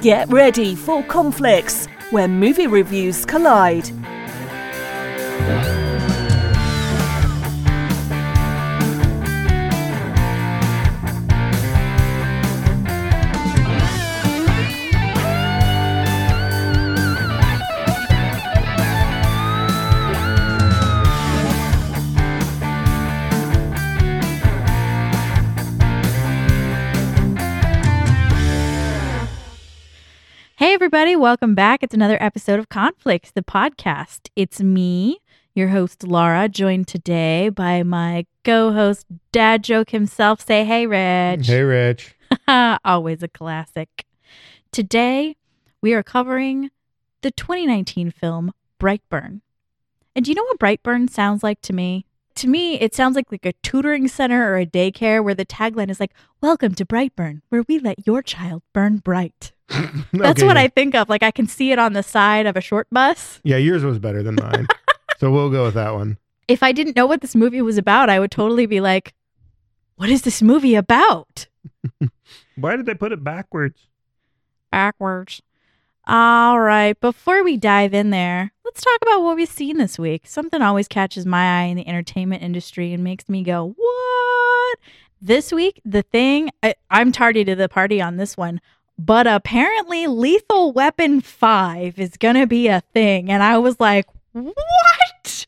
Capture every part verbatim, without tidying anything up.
Get ready for Conflicts, where movie reviews collide. Everybody, welcome back. It's another episode of Conflicts, the podcast. It's me, your host Laura, joined today by my co-host Dad Joke himself. Say hey, Rich. Hey, Rich. Always a classic. Today, we are covering the twenty nineteen film Brightburn. And do you know what Brightburn sounds like to me? To me, it sounds like, like a tutoring center or a daycare where the tagline is like, welcome to Brightburn, where we let your child burn bright. That's okay, what yeah. I think of. Like, I can see it on the side of a short bus. Yeah, yours was better than mine. So we'll go with that one. If I didn't know what this movie was about, I would totally be like, what is this movie about? Why did they put it backwards? Backwards. All right, before we dive in there, let's talk about what we've seen this week. Something always catches my eye in the entertainment industry and makes me go, what? This week, the thing, I, I'm tardy to the party on this one, but apparently Lethal Weapon five is going to be a thing. And I was like, what?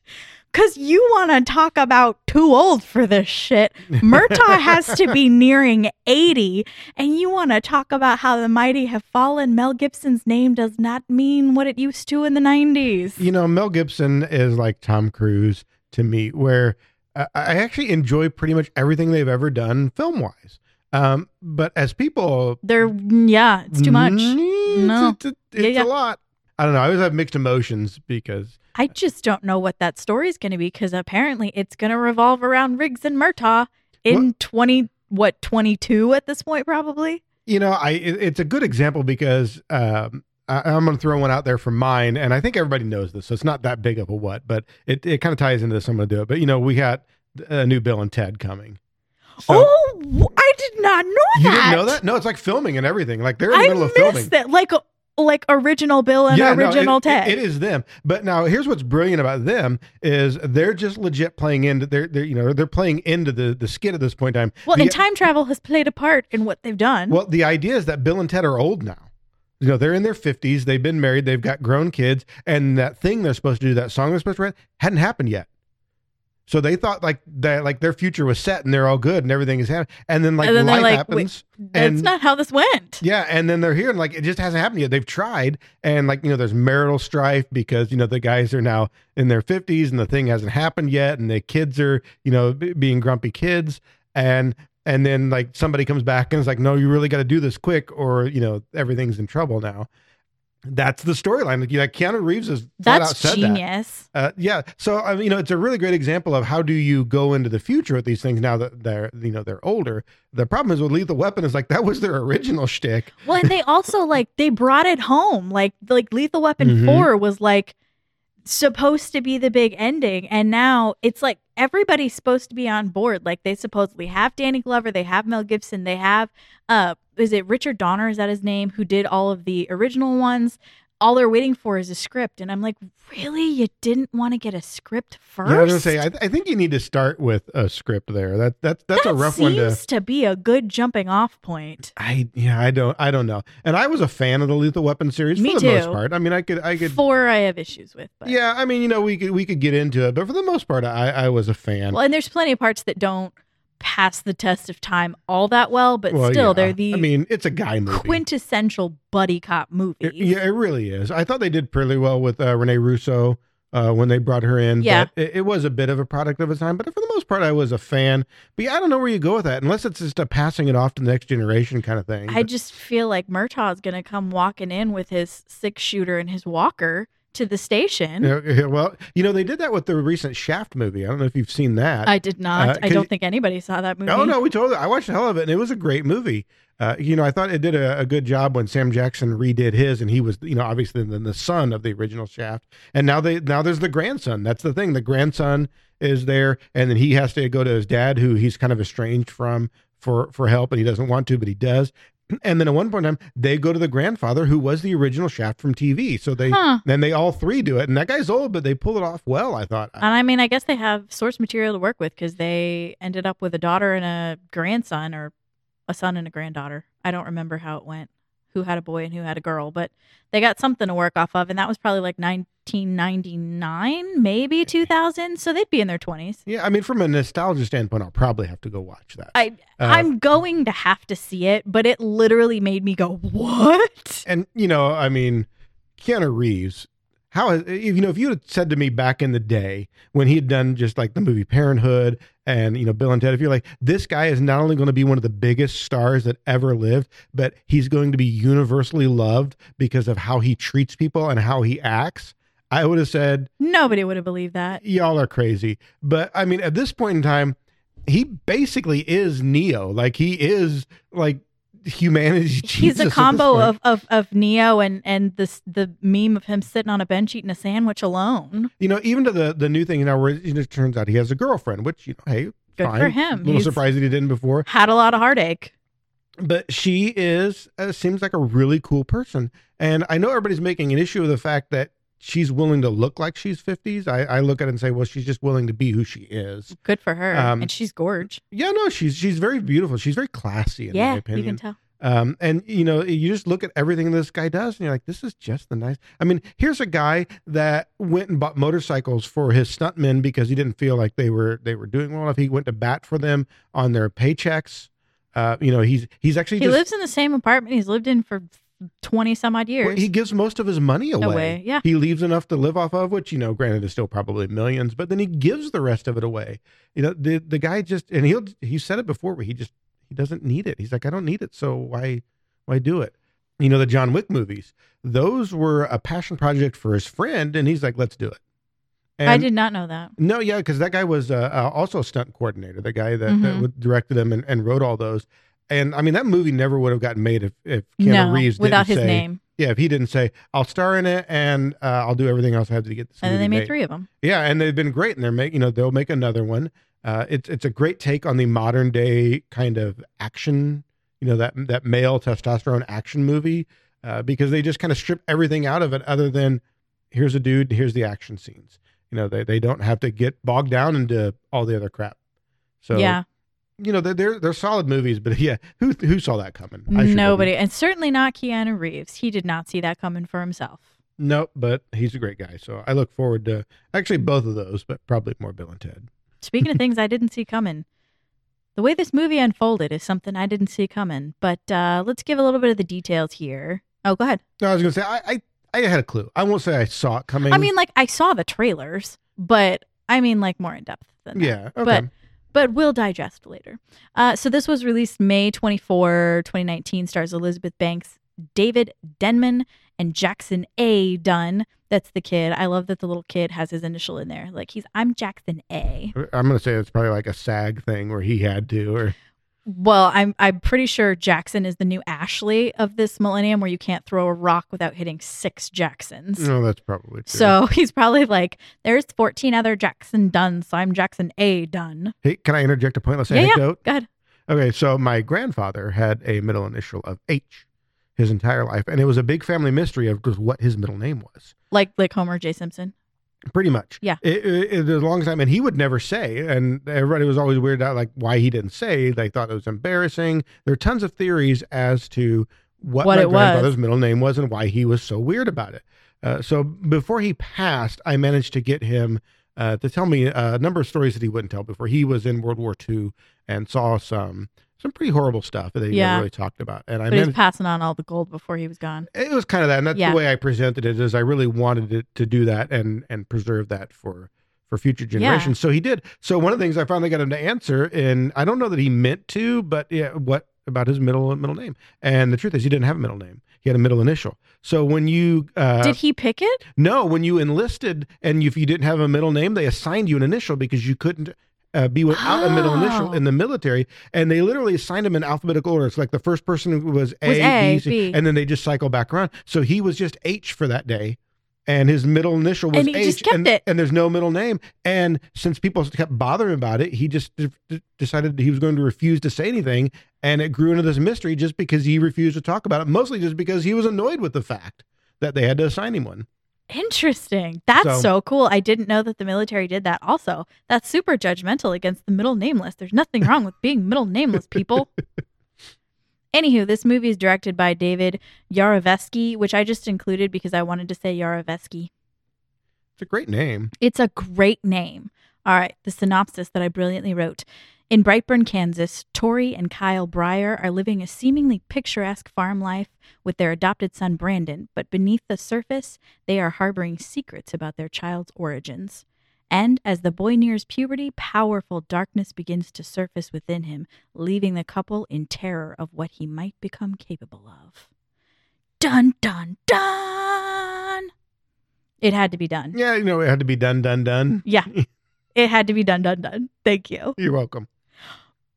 Because you want to talk about too old for this shit. Murtaugh has to be nearing eighty. And you want to talk about how the mighty have fallen. Mel Gibson's name does not mean what it used to in the nineties. You know, Mel Gibson is like Tom Cruise to me, where I actually enjoy pretty much everything they've ever done film-wise. Um, but as people... They're, yeah, it's too much. It's, no. It's, it's, it's yeah, yeah. a lot. I don't know. I always have mixed emotions because... I just don't know what that story is going to be, because apparently it's going to revolve around Riggs and Murtaugh in what? twenty, what, twenty-two at this point, probably. You know, I it, it's a good example because um, I, I'm going to throw one out there for mine, and I think everybody knows this, so it's not that big of a what, but it, it kind of ties into this, so I'm going to do it. But, you know, we got a new Bill and Ted coming. So, oh, I did not know that. You didn't know that? No, it's like filming and everything. Like, they're in the I middle of filming. I missed that. Like... Like original Bill and yeah, original no, it, Ted. It, it is them. But now here's what's brilliant about them is they're just legit playing into they're they're you know they're playing into the, the skit at this point in time. Well, the, and time travel has played a part in what they've done. Well, the idea is that Bill and Ted are old now. You know, they're in their fifties, they've been married, they've got grown kids, and that thing they're supposed to do, that song they're supposed to write, hadn't happened yet. So they thought like that, like their future was set and they're all good and everything is happening. And then like and then life like, happens. That's and, not how this went. Yeah. And then they're here and like, it just hasn't happened yet. They've tried. And like, you know, there's marital strife because, you know, the guys are now in their fifties and the thing hasn't happened yet. And the kids are, you know, b- being grumpy kids. And, and then like somebody comes back and is like, no, you really got to do this quick or, you know, everything's in trouble now. That's the storyline. Like, you know, Keanu Reeves has flat out said that. That's genius. Uh, yeah. So, I mean, you know, it's a really great example of how do you go into the future with these things now that they're, you know, they're older. The problem is with Lethal Weapon is like, that was their original shtick. Well, and they also like, they brought it home. Like, like Lethal Weapon mm-hmm. four was like supposed to be the big ending. And now it's like everybody's supposed to be on board. Like they supposedly have Danny Glover. They have Mel Gibson. They have, uh, is it Richard Donner? Is that his name? Who did all of the original ones? All they're waiting for is a script. And I'm like, really? You didn't want to get a script first? Yeah, I was gonna say, I, th- I think you need to start with a script there. That that's that's that a rough one. That seems to be a good jumping off point. I yeah, I don't I don't know. And I was a fan of the Lethal Weapon series me for the too. most part. I mean, I could I could four I have issues with. But. Yeah, I mean, you know, we could we could get into it, but for the most part, I I was a fan. Well, and there's plenty of parts that don't pass the test of time all that well, but well, still yeah. they're the I mean it's a guy movie, quintessential buddy cop movie. It, yeah, it really is. I thought they did pretty well with uh, Renee Russo uh, when they brought her in. Yeah, but it, it was a bit of a product of its time, but for the most part, I was a fan. But yeah, I don't know where you go with that unless it's just a passing it off to the next generation kind of thing. I but, just feel like Murtaugh's gonna come walking in with his six shooter and his walker to the station. Well, you know, they did that with the recent Shaft movie. I don't know if you've seen that. I did not. Uh, I don't think anybody saw that movie. Oh, no, we totally. I watched the hell of it, and it was a great movie. Uh, you know, I thought it did a, a good job when Sam Jackson redid his, and he was, you know, obviously the, the son of the original Shaft. And now they now there's the grandson. That's the thing. The grandson is there, and then he has to go to his dad, who he's kind of estranged from for for help, and he doesn't want to, but he does. And then at one point in time, they go to the grandfather who was the original Shaft from T V. So they, huh. then they all three do it. And that guy's old, but they pull it off well, I thought. And I mean, I guess they have source material to work with because they ended up with a daughter and a grandson, or a son and a granddaughter. I don't remember how it went, who had a boy and who had a girl, but they got something to work off of. And that was probably like nineteen ninety-nine, maybe two thousand. So they'd be in their twenties. Yeah. I mean, from a nostalgia standpoint, I'll probably have to go watch that. I, uh, I'm going to have to see it, but it literally made me go, what? And, you know, I mean, Keanu Reeves, how, if, you know, if you had said to me back in the day when he had done just like the movie Parenthood and, you know, Bill and Ted, if you're like, this guy is not only going to be one of the biggest stars that ever lived, but he's going to be universally loved because of how he treats people and how he acts, I would have said... Nobody would have believed that. Y'all are crazy. But, I mean, at this point in time, he basically is Neo. Like, he is, like, humanity. He's Jesus a combo of, of of Neo and, and this, the meme of him sitting on a bench eating a sandwich alone. You know, even to the, the new thing now where it turns out he has a girlfriend, which, you know, hey, good fine. for him. A little He's surprised that he didn't before. Had a lot of heartache. But she is, uh, seems like a really cool person. And I know everybody's making an issue of the fact that she's willing to look like she's fifties. I, I look at it and say, well, she's just willing to be who she is. Good for her. Um, and she's gorgeous. Yeah, no, she's she's very beautiful. She's very classy, in yeah, my opinion. Yeah, you can tell. Um, and, you know, you just look at everything this guy does, and you're like, this is just the nice. I mean, here's a guy that went and bought motorcycles for his stuntmen because he didn't feel like they were they were doing well enough. He went to bat for them on their paychecks. Uh, you know, he's he's actually he just, lives in the same apartment he's lived in for twenty some odd years. Well, he gives most of his money away. away. Yeah. He leaves enough to live off of, which, you know, granted is still probably millions, but then he gives the rest of it away. You know, the the guy just, and he'll, he said it before, but he just, he doesn't need it. He's like, I don't need it. So why, why do it? You know, the John Wick movies, those were a passion project for his friend. And he's like, let's do it. And I did not know that. No. Yeah. Cause that guy was uh, uh, also a stunt coordinator, the guy that, mm-hmm. that directed him and, and wrote all those. And I mean, that movie never would have gotten made if, if Keanu no, Reeves didn't without his say, name. Yeah, if he didn't say, I'll star in it and uh, I'll do everything else I have to get this. And movie then they made three of them. Yeah, and they've been great, and they're make you know they'll make another one. Uh, it's it's a great take on the modern day kind of action, you know that that male testosterone action movie, uh, because they just kind of strip everything out of it, other than here's a dude, here's the action scenes. You know, they they don't have to get bogged down into all the other crap. So yeah. You know, they're they're solid movies, but yeah, who who saw that coming? Nobody, and certainly not Keanu Reeves. He did not see that coming for himself. Nope, but he's a great guy, so I look forward to actually both of those, but probably more Bill and Ted. Speaking of things I didn't see coming, the way this movie unfolded is something I didn't see coming. But uh, let's give a little bit of the details here. Oh, go ahead. No, I was going to say I, I I had a clue. I won't say I saw it coming. I mean, like I saw the trailers, but I mean, like more in depth than that. Yeah, okay. But, But we'll digest later. Uh, so this was released May twenty-fourth, twenty nineteen. Stars Elizabeth Banks, David Denman, and Jackson A. Dunn. That's the kid. I love that the little kid has his initial in there. Like he's, I'm Jackson A. I'm going to say it's probably like a SAG thing where he had to. Or well, I'm I'm pretty sure Jackson is the new Ashley of this millennium, where you can't throw a rock without hitting six Jacksons. No, that's probably true. So he's probably like, there's fourteen other Jackson Dunn, so I'm Jackson A. Dunn. Hey, can I interject a pointless yeah, anecdote? Yeah, go ahead. Okay, so my grandfather had a middle initial of H his entire life, and it was a big family mystery of just what his middle name was. Like like Homer J. Simpson? Pretty much. Yeah. It, it, it was a long time, and he would never say, and everybody was always weirded out, like, why he didn't say. They thought it was embarrassing. There are tons of theories as to what, what my grandfather's was. middle name was and why he was so weird about it. Uh, so before he passed, I managed to get him uh, to tell me a number of stories that he wouldn't tell before. He was in World War Two and saw some... some pretty horrible stuff that they yeah. never really talked about. And I but managed, he was passing on all the gold before he was gone. It was kind of that. And that's yeah. the way I presented it is I really wanted it to do that and and preserve that for, for future generations. Yeah. So he did. So one of the things I finally got him to answer, and I don't know that he meant to, but yeah, what about his middle middle name? And the truth is he didn't have a middle name. He had a middle initial. So when you... Uh, did he pick it? No, when you enlisted and if you didn't have a middle name, they assigned you an initial because you couldn't... Uh, be without oh. a middle initial in the military, and they literally assigned him in alphabetical order. It's like the first person was A, was A B, C, B, and then they just cycle back around. So he was just H for that day, and his middle initial was H. And he just kept it. And there's no middle name. And since people kept bothering about it, he just d- decided he was going to refuse to say anything. And it grew into this mystery just because he refused to talk about it, mostly just because he was annoyed with the fact that they had to assign him one. Interesting. That's so, so cool. I didn't know that the military did that also. That's super judgmental against the middle nameless. There's nothing wrong with being middle nameless, people. Anywho, this movie is directed by David Yarovesky, which I just included because I wanted to say Yarovesky. It's a great name. It's a great name. All right, the synopsis that I brilliantly wrote. In Brightburn, Kansas, Tori and Kyle Breyer are living a seemingly picturesque farm life with their adopted son, Brandon, but beneath the surface, they are harboring secrets about their child's origins. And as the boy nears puberty, powerful darkness begins to surface within him, leaving the couple in terror of what he might become capable of. Dun, dun, dun! It had to be done. Yeah, you know, it had to be done, done, done. Yeah, it had to be done, done, done. Thank you. You're welcome.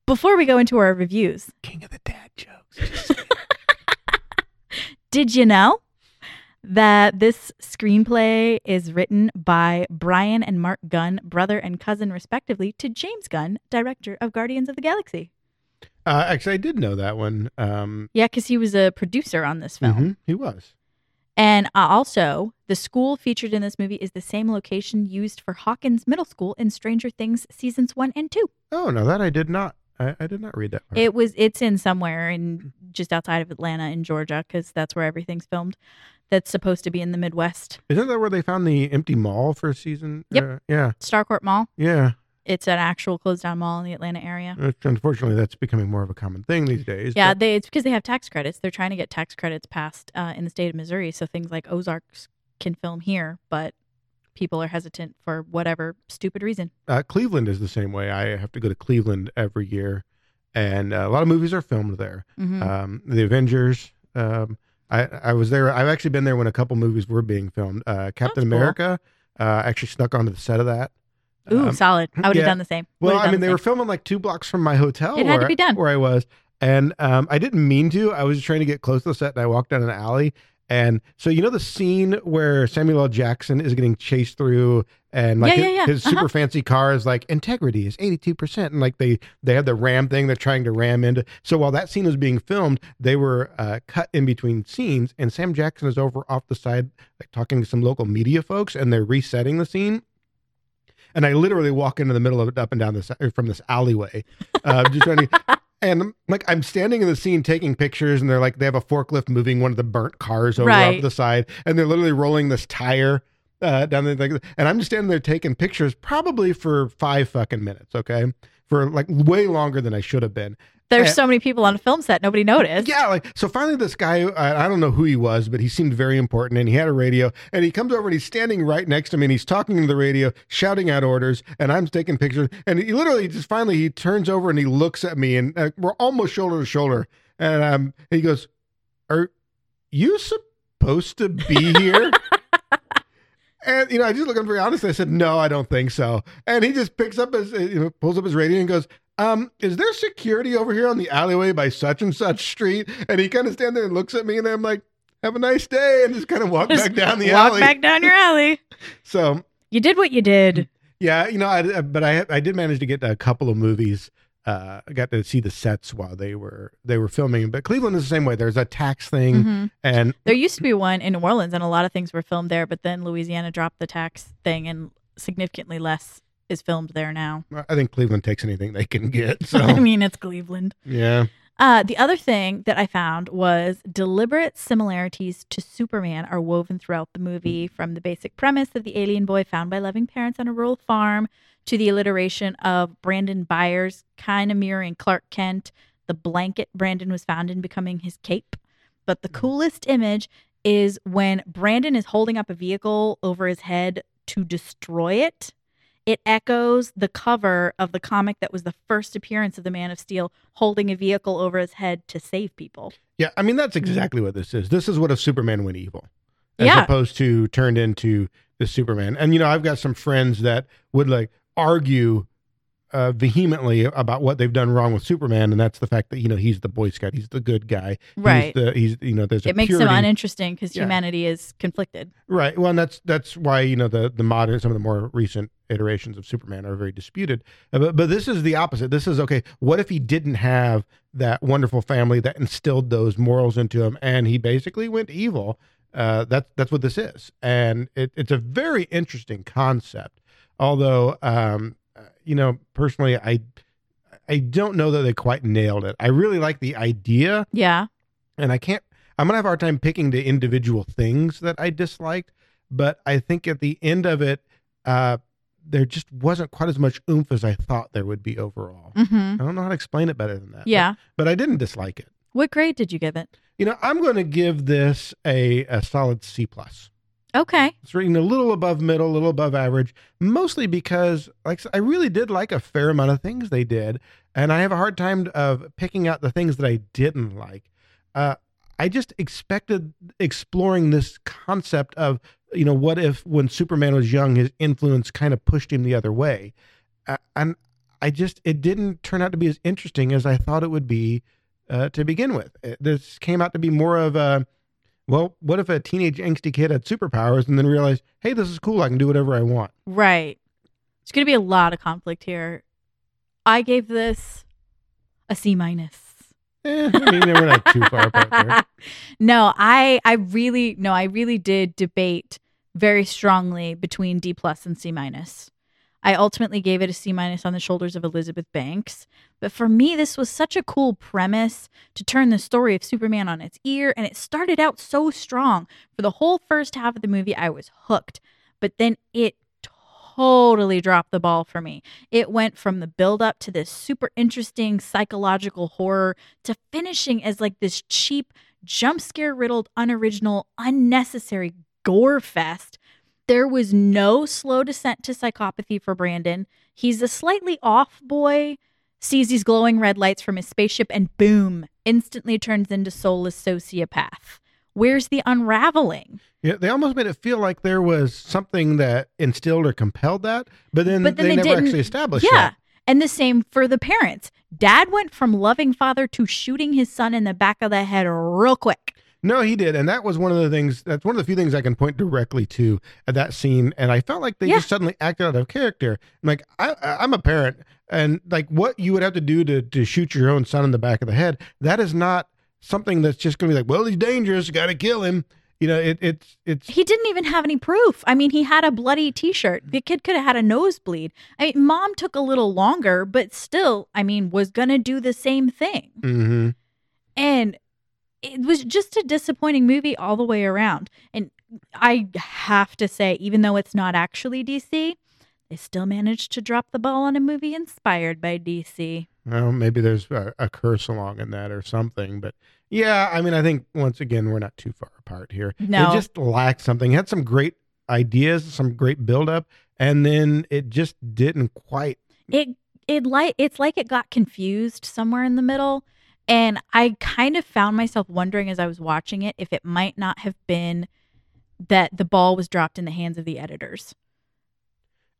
Before we go into our reviews. King of the dad jokes. Did you know that this screenplay is written by Brian and Mark Gunn, brother and cousin respectively, to James Gunn, director of Guardians of the Galaxy? Uh, actually, I did know that one. Um, yeah, because he was a producer on this film. Mm-hmm, he was. And uh, also, the school featured in this movie is the same location used for Hawkins Middle School in Stranger Things seasons one and two. Oh, no, that I did not. I, I did not read that part. It was, it's in somewhere in just outside of Atlanta in Georgia, because that's where everything's filmed. That's supposed to be in the Midwest. Isn't that where they found the empty mall for a season? Yep. Uh, yeah. Starcourt Mall. Yeah. It's an actual closed down mall in the Atlanta area. It's, unfortunately, that's becoming more of a common thing these days. Yeah, but they, it's because they have tax credits. They're trying to get tax credits passed uh, in the state of Missouri, so things like Ozarks can film here, but people are hesitant for whatever stupid reason. Uh, Cleveland is the same way. I have to go to Cleveland every year, and uh, a lot of movies are filmed there. Mm-hmm. Um, the Avengers. Um, I, I was there. I've actually been there when a couple movies were being filmed. Uh, Captain That's America, cool. uh, actually snuck onto the set of that. Ooh, um, solid. I would have yeah. done the same. Well, I mean, the they same. were filming like two blocks from my hotel. It had to be done. Where I was. And um, I didn't mean to. I was trying to get close to the set, and I walked down an alley. And so, you know, the scene where Samuel L. Jackson is getting chased through and like yeah, his, yeah, yeah. his super uh-huh. fancy car is like integrity is eighty-two percent. And like they, they had the ram thing they're trying to ram into. So while that scene was being filmed, they were uh, cut in between scenes, and Sam Jackson is over off the side, like talking to some local media folks, and they're resetting the scene. And I literally walk into the middle of it up and down this from this alleyway, uh, just trying to, and like I'm standing in the scene taking pictures, and they're like they have a forklift moving one of the burnt cars over right. off the side, and they're literally rolling this tire uh, down the thing, and I'm just standing there taking pictures probably for five fucking minutes, okay, for like way longer than I should have been. There's and, so many people on a film set, nobody noticed. Yeah, like so. Finally, this guy, I, I don't know who he was, but he seemed very important, and he had a radio. And he comes over, and he's standing right next to me, and he's talking to the radio, shouting out orders, and I'm taking pictures. And he literally just finally he turns over and he looks at me, and uh, we're almost shoulder to shoulder. And um, he goes, "Are you supposed to be here?" And, you know, I just look at him very honestly. I said, "No, I don't think so." And he just picks up his, you know, pulls up his radio and goes, um, "Is there security over here on the alleyway by such and such street?" And he kind of stands there and looks at me, and I'm like, "Have a nice day," and just kind of walk just back down the walk alley. Walk back down your alley. So you did what you did. Yeah, you know, I, but I I did manage to get a couple of movies. Uh, I got to see the sets while they were they were filming. But Cleveland is the same way. There's a tax thing. Mm-hmm. And there used to be one in New Orleans, and a lot of things were filmed there. But then Louisiana dropped the tax thing, and significantly less is filmed there now. I think Cleveland takes anything they can get. So I mean, it's Cleveland. Yeah. Uh, the other thing that I found was deliberate similarities to Superman are woven throughout the movie, from the basic premise of the alien boy found by loving parents on a rural farm to the alliteration of Brandon Byers, kind of mirroring Clark Kent, the blanket Brandon was found in becoming his cape. But the coolest image is when Brandon is holding up a vehicle over his head to destroy it. It echoes the cover of the comic that was the first appearance of the Man of Steel, holding a vehicle over his head to save people. Yeah, I mean, that's exactly what this is. This is what if Superman went evil, as yeah. opposed to turned into the Superman. And, you know, I've got some friends that would, like, argue uh, vehemently about what they've done wrong with Superman, and that's the fact that, you know, he's the Boy Scout, he's the good guy, right? He's, the, he's you know, there's it a makes purity. Him uninteresting because yeah. humanity is conflicted, right? Well, and that's that's why you know the the modern some of the more recent iterations of Superman are very disputed. Uh, but but this is the opposite. This is okay. What if he didn't have that wonderful family that instilled those morals into him, and he basically went evil? Uh, that's that's what this is, and it, it's a very interesting concept. Although, um, you know, personally, I I don't know that they quite nailed it. I really like the idea, yeah, and I can't. I'm gonna have a hard time picking the individual things that I disliked, but I think at the end of it, uh, there just wasn't quite as much oomph as I thought there would be overall. Mm-hmm. I don't know how to explain it better than that. Yeah, but, but I didn't dislike it. What grade did you give it? You know, I'm going to give this a, a solid C plus. Okay. It's reading a little above middle, a little above average, mostly because like I really did like a fair amount of things they did, and I have a hard time of picking out the things that I didn't like. Uh, I just expected exploring this concept of, you know, what if when Superman was young, his influence kind of pushed him the other way. Uh, and I just, it didn't turn out to be as interesting as I thought it would be. Uh, to begin with, this came out to be more of a, well, what if a teenage angsty kid had superpowers and then realized, hey, this is cool. I can do whatever I want. Right. There's going to be a lot of conflict here. I gave this a C minus. Eh, I mean, we're not too far apart there. No, I, I really, no, I really did debate very strongly between D plus and C minus. I ultimately gave it a C minus on the shoulders of Elizabeth Banks. But for me, this was such a cool premise to turn the story of Superman on its ear. And it started out so strong. For the whole first half of the movie, I was hooked. But then it totally dropped the ball for me. It went from the build up to this super interesting psychological horror to finishing as like this cheap, jump scare riddled, unoriginal, unnecessary gore fest. There was no slow descent to psychopathy for Brandon. He's a slightly off boy, sees these glowing red lights from his spaceship, and boom, instantly turns into soulless sociopath. Where's the unraveling? Yeah, they almost made it feel like there was something that instilled or compelled that, but then, but then they, they never actually established yeah. that. And the same for the parents. Dad went from loving father to shooting his son in the back of the head real quick. No, he did. And that was one of the things, that's one of the few things I can point directly to at that scene. And I felt like they yeah. just suddenly acted out of character. I'm like, I, I'm a parent. And like what you would have to do to, to shoot your own son in the back of the head, that is not something that's just going to be like, well, he's dangerous, got to kill him. You know, it, it's, it's. He didn't even have any proof. I mean, he had a bloody t-shirt. The kid could have had a nosebleed. I mean, mom took a little longer, but still, I mean, was going to do the same thing. Mm-hmm. And it was just a disappointing movie all the way around. And I have to say, even though it's not actually D C, they still managed to drop the ball on a movie inspired by D C. Well, maybe there's a, a curse along in that or something. But yeah, I mean, I think once again, we're not too far apart here. No. It just lacked something. It had some great ideas, some great buildup, and then it just didn't quite. It it like It's like it got confused somewhere in the middle. And I kind of found myself wondering as I was watching it if it might not have been that the ball was dropped in the hands of the editors.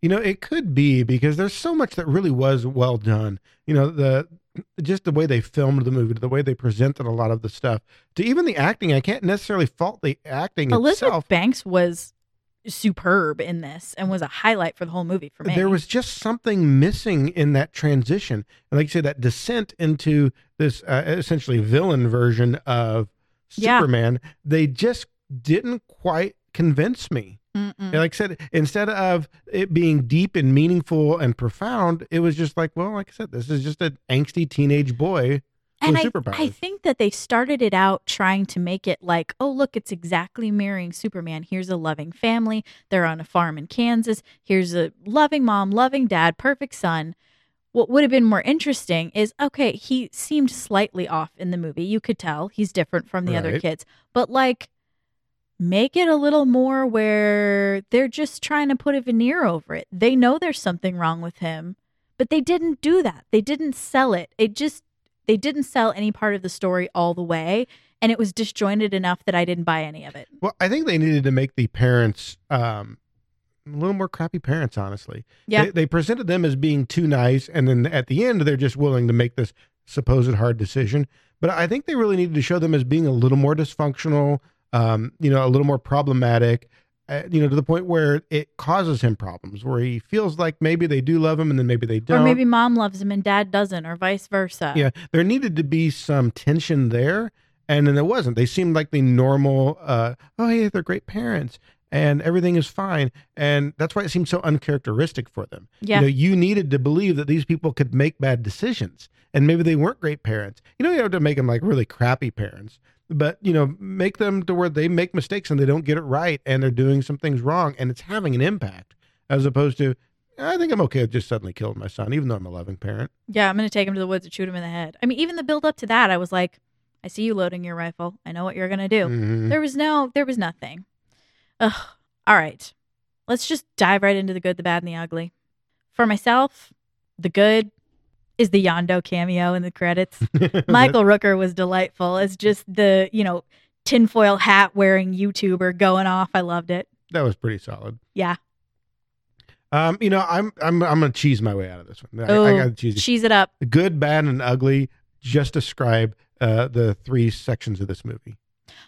You know, it could be because there's so much that really was well done. You know, the just the way they filmed the movie, the way they presented a lot of the stuff, to even the acting. I can't necessarily fault the acting itself. Elizabeth Banks was superb in this and was a highlight for the whole movie for me. There was just something missing in that transition. And like you said, that descent into this uh, essentially villain version of Superman, yeah. they just didn't quite convince me. And like I said, instead of it being deep and meaningful and profound, it was just like, well, like I said, this is just an angsty teenage boy. And I, I think that they started it out trying to make it like, oh, look, it's exactly mirroring Superman. Here's a loving family. They're on a farm in Kansas. Here's a loving mom, loving dad, perfect son. What would have been more interesting is, okay, he seemed slightly off in the movie. You could tell he's different from the right. other kids. But like, make it a little more where they're just trying to put a veneer over it. They know there's something wrong with him, but they didn't do that. They didn't sell it. It just... They didn't sell any part of the story all the way, and it was disjointed enough that I didn't buy any of it. Well, I think they needed to make the parents um, a little more crappy parents, honestly. Yeah. They, they presented them as being too nice, and then at the end, they're just willing to make this supposed hard decision. But I think they really needed to show them as being a little more dysfunctional, um, you know, a little more problematic, uh, you know, to the point where it causes him problems, where he feels like maybe they do love him and then maybe they don't. Or maybe mom loves him and dad doesn't, or vice versa. Yeah, there needed to be some tension there, and then there wasn't. They seemed like the normal, uh, oh, yeah, they're great parents, and everything is fine. And that's why it seems so uncharacteristic for them. Yeah. You know, you needed to believe that these people could make bad decisions, and maybe they weren't great parents. You know, you don't have to make them like really crappy parents, but, you know, make them to where they make mistakes and they don't get it right and they're doing some things wrong and it's having an impact, as opposed to, I think I'm okay with just suddenly killing my son, even though I'm a loving parent. Yeah, I'm going to take him to the woods and shoot him in the head. I mean, even the build up to that, I was like, I see you loading your rifle. I know what you're going to do. Mm-hmm. There was no, there was nothing. Ugh. All right. Let's just dive right into the good, the bad, and the ugly. For myself, the good is the Yondo cameo in the credits. Michael Rooker was delightful. It's just the, you know, tinfoil hat wearing YouTuber going off. I loved it. That was pretty solid. Yeah. Um, you know, I'm I'm I'm gonna cheese my way out of this one. I, Ooh, I gotta cheese it. Cheese it up. Good, bad, and ugly just describe uh, the three sections of this movie.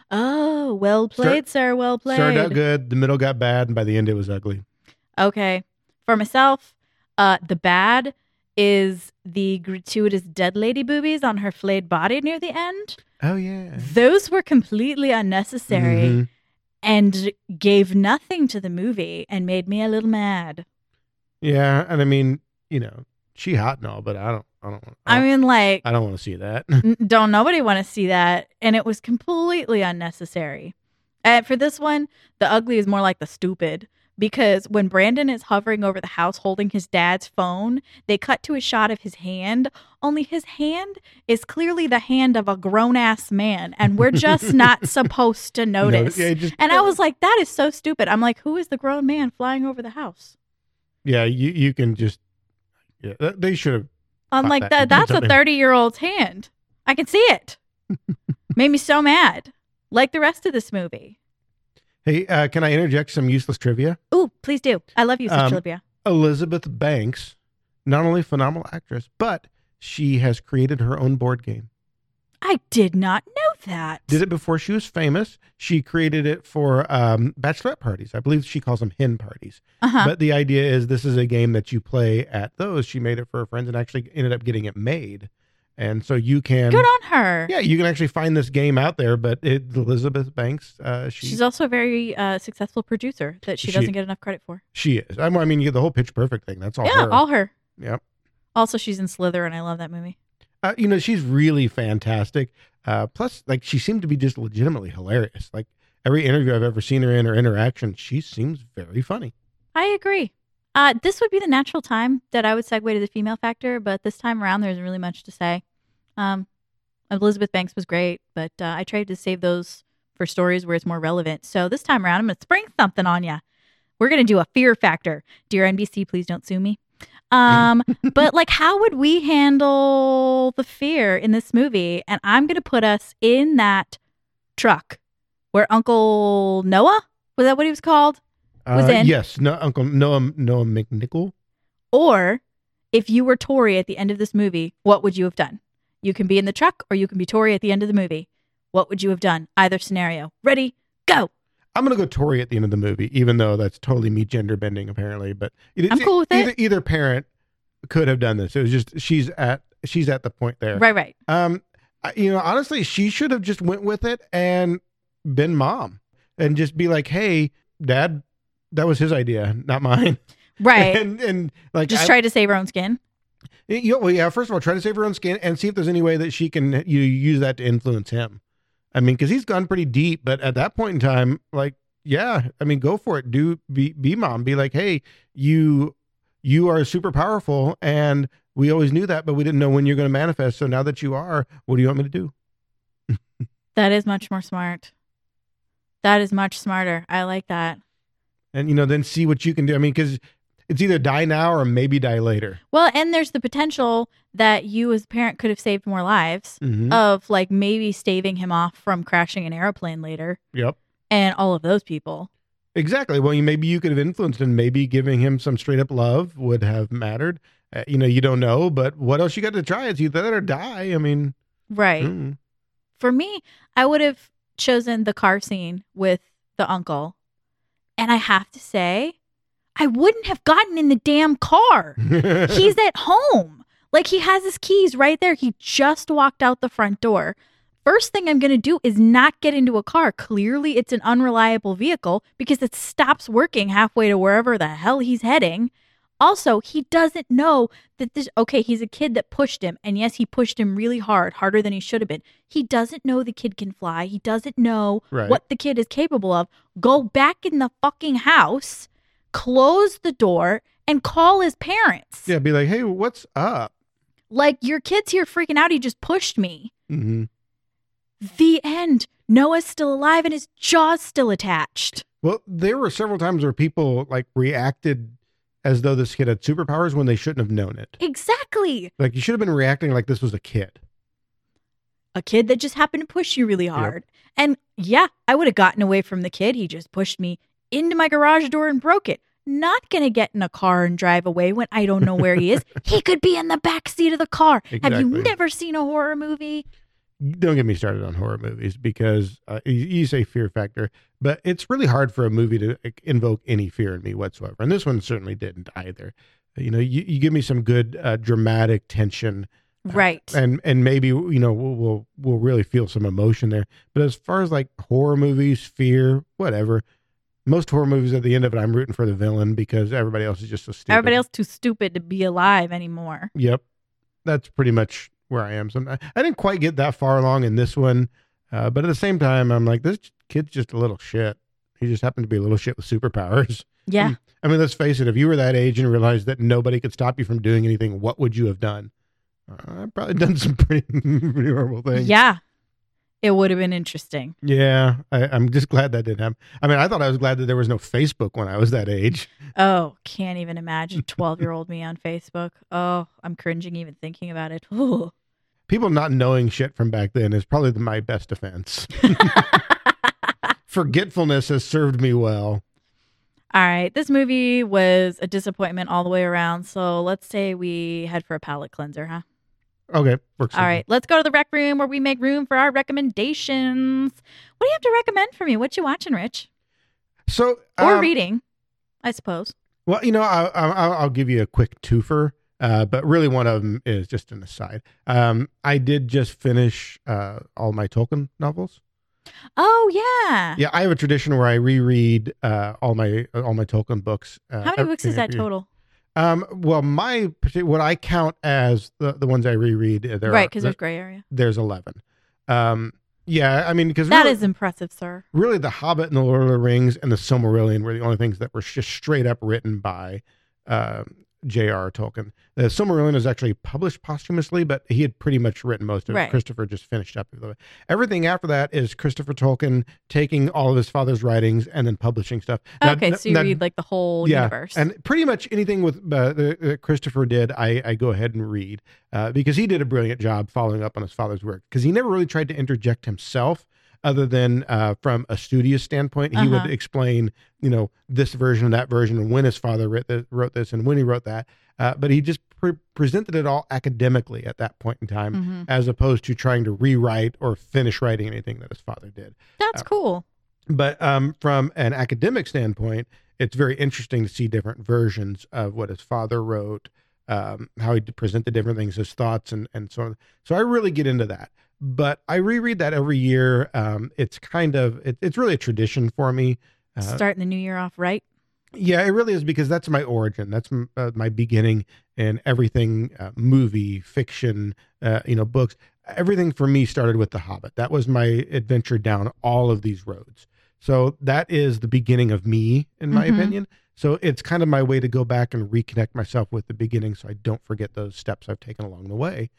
Oh, well played, Start, sir. Well played. Started out good, the middle got bad, and by the end it was ugly. Okay. For myself, uh, the bad is the gratuitous dead lady boobies on her flayed body near the end. Oh, yeah. Those were completely unnecessary mm-hmm. and gave nothing to the movie and made me a little mad. Yeah, and I mean, you know, she hot and all, but I don't. I don't. I, I mean, like, I don't want to see that. Don't nobody want to see that, and it was completely unnecessary. And for this one, the ugly is more like the stupid, because when Brandon is hovering over the house holding his dad's phone, they cut to a shot of his hand. Only his hand is clearly the hand of a grown ass man, and we're just not supposed to notice. No, yeah, just, and I was like, that is so stupid. I'm like, who is the grown man flying over the house? Yeah, you you can just. Yeah, they should have. I'm like, that, that's a thirty-year-old's hand. I can see it. Made me so mad. Like the rest of this movie. Hey, uh, can I interject some useless trivia? Ooh, please do. I love useless um, trivia. Elizabeth Banks, not only a phenomenal actress, but she has created her own board game. I did not know that. Did it before she was famous. She created it for um, bachelorette parties. I believe she calls them hen parties. Uh-huh. But the idea is this is a game that you play at those. She made it for her friends and actually ended up getting it made. And so you can... Good on her. Yeah, you can actually find this game out there, but it, Elizabeth Banks... Uh, she, She's also a very uh, successful producer that she, she doesn't get enough credit for. She is. I mean, you get the whole Pitch Perfect thing. That's all yeah, her. Yeah, all her. Yep. Also, she's in Slither, and I love that movie. Uh, you know, she's really fantastic. Uh, plus, like, she seemed to be just legitimately hilarious. Like, every interview I've ever seen her in or interaction, she seems very funny. I agree. Uh, this would be the natural time that I would segue to the female factor, but this time around, there isn't really much to say. Um, Elizabeth Banks was great, but uh, I tried to save those for stories where it's more relevant. So this time around, I'm going to spring something on you. We're going to do a fear factor. Dear N B C, please don't sue me. Um, but like, how would we handle the fear in this movie? And I'm going to put us in that truck where Uncle Noah, was that what he was called? Was uh, in. Yes. No, Uncle Noah, Noah McNichol. Or if you were Tori at the end of this movie, what would you have done? You can be in the truck or you can be Tori at the end of the movie. What would you have done? Either scenario. Ready? Go. I'm going to go Tori at the end of the movie, even though that's totally me gender bending, apparently. But it, I'm cool with either, it. Either parent could have done this. It was just she's at she's at the point there. Right, right. Um, you know, honestly, she should have just went with it and been mom and just be like, "Hey, Dad, that was his idea, not mine." Right. and and like just I, try to save her own skin. You know, well, yeah. First of all, try to save her own skin and see if there's any way that she can you use that to influence him. I mean, because he's gone pretty deep, but at that point in time, like, yeah, I mean, go for it. Do be, be mom. Be like, hey, you you are super powerful, and we always knew that, but we didn't know when you're going to manifest. So now that you are, what do you want me to do? That is much more smart. That is much smarter. I like that. And, you know, then see what you can do. I mean, because it's either die now or maybe die later. Well, and there's the potential that you as a parent could have saved more lives mm-hmm. of like maybe staving him off from crashing an airplane later. Yep. And all of those people. Exactly. Well, you, maybe you could have influenced, and maybe giving him some straight up love would have mattered. Uh, you know, you don't know, but what else you got to try? It's either that or die. I mean, right. Mm. For me, I would have chosen the car scene with the uncle. And I have to say, I wouldn't have gotten in the damn car. He's at home. Like, he has his keys right there. He just walked out the front door. First thing I'm going to do is not get into a car. Clearly, it's an unreliable vehicle because it stops working halfway to wherever the hell he's heading. Also, he doesn't know that this, okay, he's a kid that pushed him. And yes, he pushed him really hard, harder than he should have been. He doesn't know the kid can fly. He doesn't know right. what the kid is capable of. Go back in the fucking house, close the door, and call his parents. Yeah, be like, hey, what's up? Like, your kid's here freaking out. He just pushed me. Mm-hmm. The end. Noah's still alive and his jaw's still attached. Well, there were several times where people like reacted as though this kid had superpowers when they shouldn't have known it. Exactly. Like, you should have been reacting like this was a kid. A kid that just happened to push you really hard. Yep. And yeah, I would have gotten away from the kid. He just pushed me into my garage door and broke it. Not going to get in a car and drive away when I don't know where he is. He could be in the backseat of the car. Exactly. Have you never seen a horror movie? Don't get me started on horror movies because uh, you, you say fear factor, but it's really hard for a movie to invoke any fear in me whatsoever. And this one certainly didn't either. You know, you, you give me some good uh, dramatic tension. Right. Uh, and, and maybe, you know, we'll, we'll, we'll really feel some emotion there. But as far as like horror movies, fear, whatever, most horror movies at the end of it, I'm rooting for the villain because everybody else is just so stupid. Everybody else too stupid to be alive anymore. Yep. That's pretty much where I am sometimes. I didn't quite get that far along in this one, uh, but at the same time, I'm like, this kid's just a little shit. He just happened to be a little shit with superpowers. Yeah. I mean, let's face it. If you were that age and realized that nobody could stop you from doing anything, what would you have done? Uh, I've probably done some pretty, pretty horrible things. Yeah. It would have been interesting. Yeah. I, I'm just glad that didn't happen. I mean, I thought I was glad that there was no Facebook when I was that age. Oh, can't even imagine twelve-year-old me on Facebook. Oh, I'm cringing even thinking about it. Ooh. People not knowing shit from back then is probably my best defense. Forgetfulness has served me well. All right. This movie was a disappointment all the way around. So let's say we head for a palate cleanser, huh? Okay. Works. All right. Let's go to the rec room where we make room for our recommendations. What do you have to recommend for me? What you watching, Rich? So um, Or reading, I suppose. Well, you know, I, I, I'll give you a quick twofer. Uh, but really one of them is just an aside. Um, I did just finish uh, all my Tolkien novels. Oh, yeah. Yeah, I have a tradition where I reread uh, all my all my Tolkien books. Uh, How many books is that total? Um, well, my what I count as the, the ones I reread. There right, because there, there's gray area. There's eleven. Um, yeah, I mean, because that really, is impressive, sir. Really, The Hobbit and The Lord of the Rings and The Silmarillion were the only things that were just straight up written by uh, J R Tolkien. The Silmarillion is actually published posthumously, but he had pretty much written most of it. Right. Christopher just finished up. Everything after that is Christopher Tolkien taking all of his father's writings and then publishing stuff. Now, okay, so you now, read like the whole yeah, universe. And pretty much anything with uh, that Christopher did, I, I go ahead and read uh, because he did a brilliant job following up on his father's work because he never really tried to interject himself. Other than uh, from a studious standpoint, he uh-huh. would explain, you know, this version and that version and when his father writ th- wrote this and when he wrote that. Uh, but he just pre- presented it all academically at that point in time, mm-hmm. as opposed to trying to rewrite or finish writing anything that his father did. That's uh, cool. But um, from an academic standpoint, it's very interesting to see different versions of what his father wrote, um, how he presented the different things, his thoughts and, and so on. So I really get into that. But I reread that every year. Um, it's kind of, it, it's really a tradition for me. Uh, Starting the new year off right. Yeah, it really is because that's my origin. That's m- uh, my beginning in everything, uh, movie, fiction, uh, you know, books. Everything for me started with The Hobbit. That was my adventure down all of these roads. So that is the beginning of me, in my mm-hmm. opinion. So it's kind of my way to go back and reconnect myself with the beginning so I don't forget those steps I've taken along the way.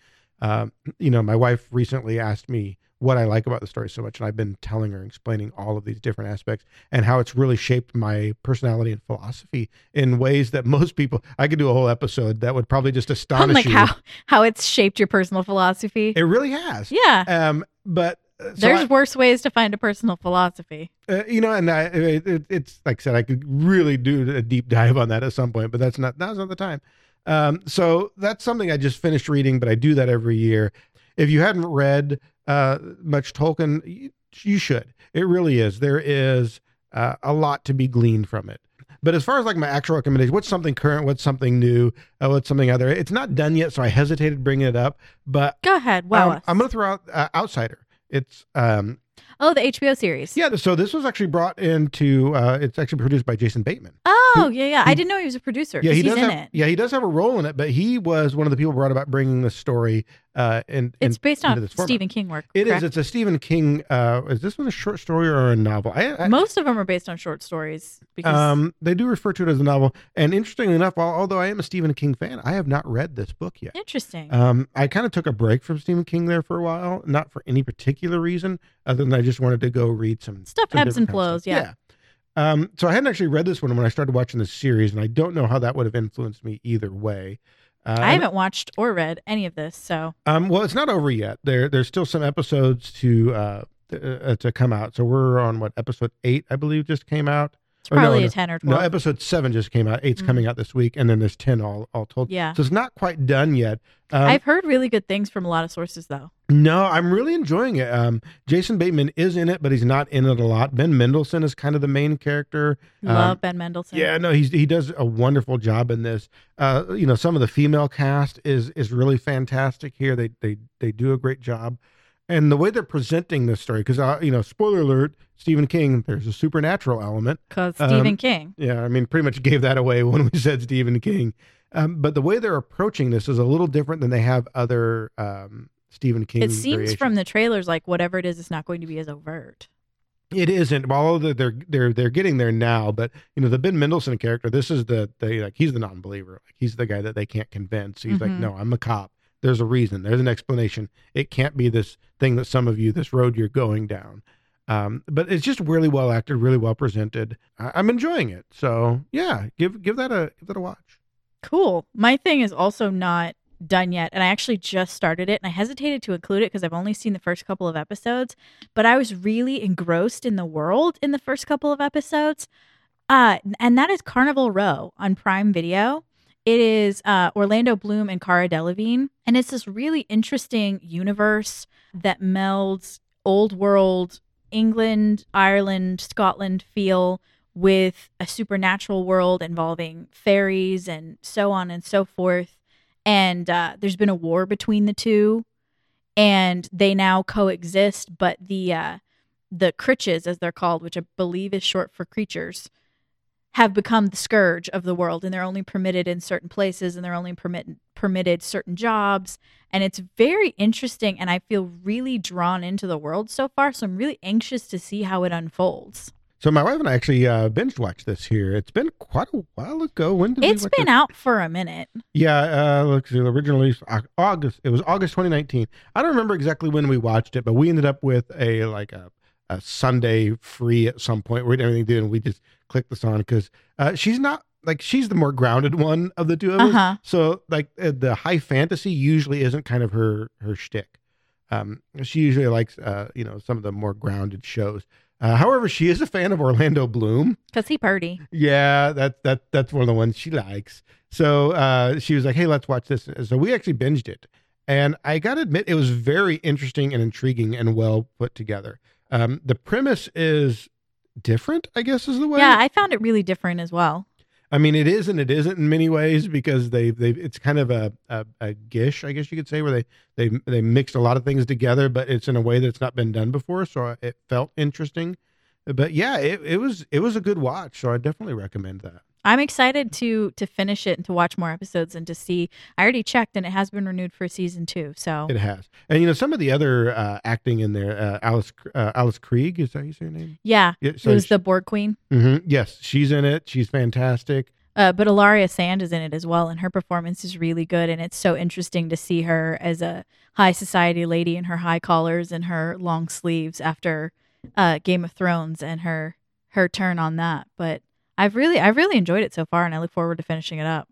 Um, you know, my wife recently asked me what I like about the story so much, and I've been telling her, explaining all of these different aspects and how it's really shaped my personality and philosophy in ways that most people, I could do a whole episode that would probably just astonish I'm like you. How, how it's shaped your personal philosophy. It really has. Yeah. Um, but So There's I, worse ways to find a personal philosophy. Uh, you know, and I, it, it, it's like I said, I could really do a deep dive on that at some point, but that's not, that's not the time. Um, so that's something I just finished reading, but I do that every year. If you hadn't read uh, much Tolkien, you, you should. It really is. There is uh, a lot to be gleaned from it. But as far as like my actual recommendation, what's something current, what's something new, uh, what's something other? It's not done yet, so I hesitated bringing it up. But go ahead. Wow. Um, I'm going to throw out uh, Outsider. It's um oh, the H B O series. Yeah, so this was actually brought into uh it's actually produced by Jason Bateman. Oh, who, yeah, yeah. Who, I didn't know he was a producer. Yeah, he does he's have, in it. Yeah, he does have a role in it, but he was one of the people brought about bringing the story uh and it's based on Stephen King work. It correct? is. It's a Stephen King uh is this one a short story or a novel? I, I, Most of them are based on short stories because um they do refer to it as a novel. And interestingly enough, although I am a Stephen King fan, I have not read this book yet. Interesting. Um I kind of took a break from Stephen King there for a while, not for any particular reason other than I just wanted to go read some stuff some ebbs and flows. Yeah. yeah. Um so I hadn't actually read this one when I started watching this series, and I don't know how that would have influenced me either way. Uh, I haven't watched or read any of this, so. Um, well, it's not over yet. There, there's still some episodes to uh, th- uh, to come out. So we're on what episode eight, I believe, just came out. It's or probably no, a ten or twelve. No, episode seven just came out. Eight's mm-hmm. coming out this week, and then there's ten all all told. Yeah. So it's not quite done yet. Um, I've heard really good things from a lot of sources, though. No, I'm really enjoying it. Um, Jason Bateman is in it, but he's not in it a lot. Ben Mendelsohn is kind of the main character. Love um, Ben Mendelsohn. Yeah, no, he's, he does a wonderful job in this. Uh, you know, some of the female cast is is really fantastic here. They they they do a great job. And the way they're presenting this story, because, uh, you know, spoiler alert, Stephen King, there's a supernatural element. Because Stephen um, King. Yeah, I mean, pretty much gave that away when we said Stephen King. Um, but the way they're approaching this is a little different than they have other um, Stephen King It seems variations. From the trailers like whatever it is, it's not going to be as overt. It isn't. Although they're they're they're getting there now, but you know the Ben Mendelsohn character. This is the, the like he's the non-believer. Like he's the guy that they can't convince. He's mm-hmm. like, no, I'm a cop. There's a reason. There's an explanation. It can't be this thing that some of you, this road you're going down. Um, but it's just really well acted, really well presented. I, I'm enjoying it. So yeah, give give that a give that a watch. Cool. My thing is also not done yet, and I actually just started it, and I hesitated to include it because I've only seen the first couple of episodes, but I was really engrossed in the world in the first couple of episodes. Uh, and that is Carnival Row on Prime Video. It is uh, Orlando Bloom and Cara Delevingne, and it's this really interesting universe that melds old world England, Ireland, Scotland feel with a supernatural world involving fairies and so on and so forth. And uh, there's been a war between the two, and they now coexist. But the uh, the Critches, as they're called, which I believe is short for creatures, have become the scourge of the world, and they're only permitted in certain places, and they're only permit- permitted certain jobs. And it's very interesting, and I feel really drawn into the world so far, so I'm really anxious to see how it unfolds. So my wife and I actually uh, binge watched this here. It's been quite a while ago. When did it's been it? out for a minute? Yeah, uh, look, the original release August. It was August twenty nineteen. I don't remember exactly when we watched it, but we ended up with a like a, a Sunday free at some point. We didn't everything do, and we just clicked this on because uh, she's not like she's the more grounded one of the two of us. Uh-huh. So like uh, the high fantasy usually isn't kind of her her shtick. Um, she usually likes uh, you know some of the more grounded shows. Uh, however, she is a fan of Orlando Bloom. Because he party. Yeah, that, that, that's one of the ones she likes. So uh, she was like, hey, let's watch this. So we actually binged it. And I got to admit, it was very interesting and intriguing and well put together. Um, the premise is different, I guess is the way. Yeah, I found it really different as well. I mean, it is and it isn't in many ways because they they it's kind of a, a, a gish, I guess you could say, where they, they they mixed a lot of things together, but it's in a way that's not been done before, so it felt interesting. But yeah, it, it was it was a good watch, so I definitely recommend that. I'm excited to to finish it and to watch more episodes and to see. I already checked, and it has been renewed for season two, so it has. And you know, some of the other uh, acting in there, uh, Alice uh, Alice Krieg, is that how you say her name? Yeah, yeah so who's she, the Borg Queen? Mm-hmm, yes, she's in it. She's fantastic. Uh, but Ilaria Sand is in it as well, and her performance is really good. And it's so interesting to see her as a high society lady in her high collars and her long sleeves after uh, Game of Thrones and her her turn on that, but. I've really, I've really enjoyed it so far, and I look forward to finishing it up.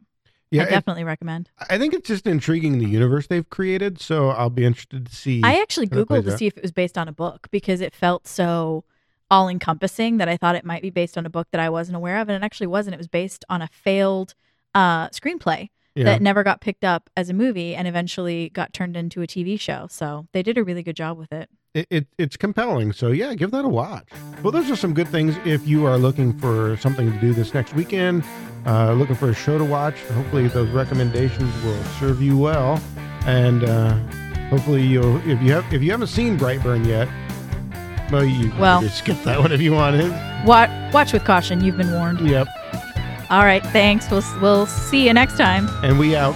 Yeah, I definitely it, recommend. I think it's just intriguing, the universe they've created, so I'll be interested to see. I actually Googled to out. see if it was based on a book, because it felt so all-encompassing that I thought it might be based on a book that I wasn't aware of, and it actually wasn't. It was based on a failed uh, screenplay yeah. that never got picked up as a movie and eventually got turned into a T V show, so they did a really good job with it. It, it it's compelling, so yeah, give that a watch. Well, those are some good things if you are looking for something to do this next weekend, uh, looking for a show to watch. Hopefully those recommendations will serve you well, and uh, hopefully you'll, if you have if you haven't seen Brightburn yet, well, you well, can just skip that one if you wanted. Watch, watch with caution. You've been warned. Yep. All right, thanks. We'll we'll see you next time. And we out.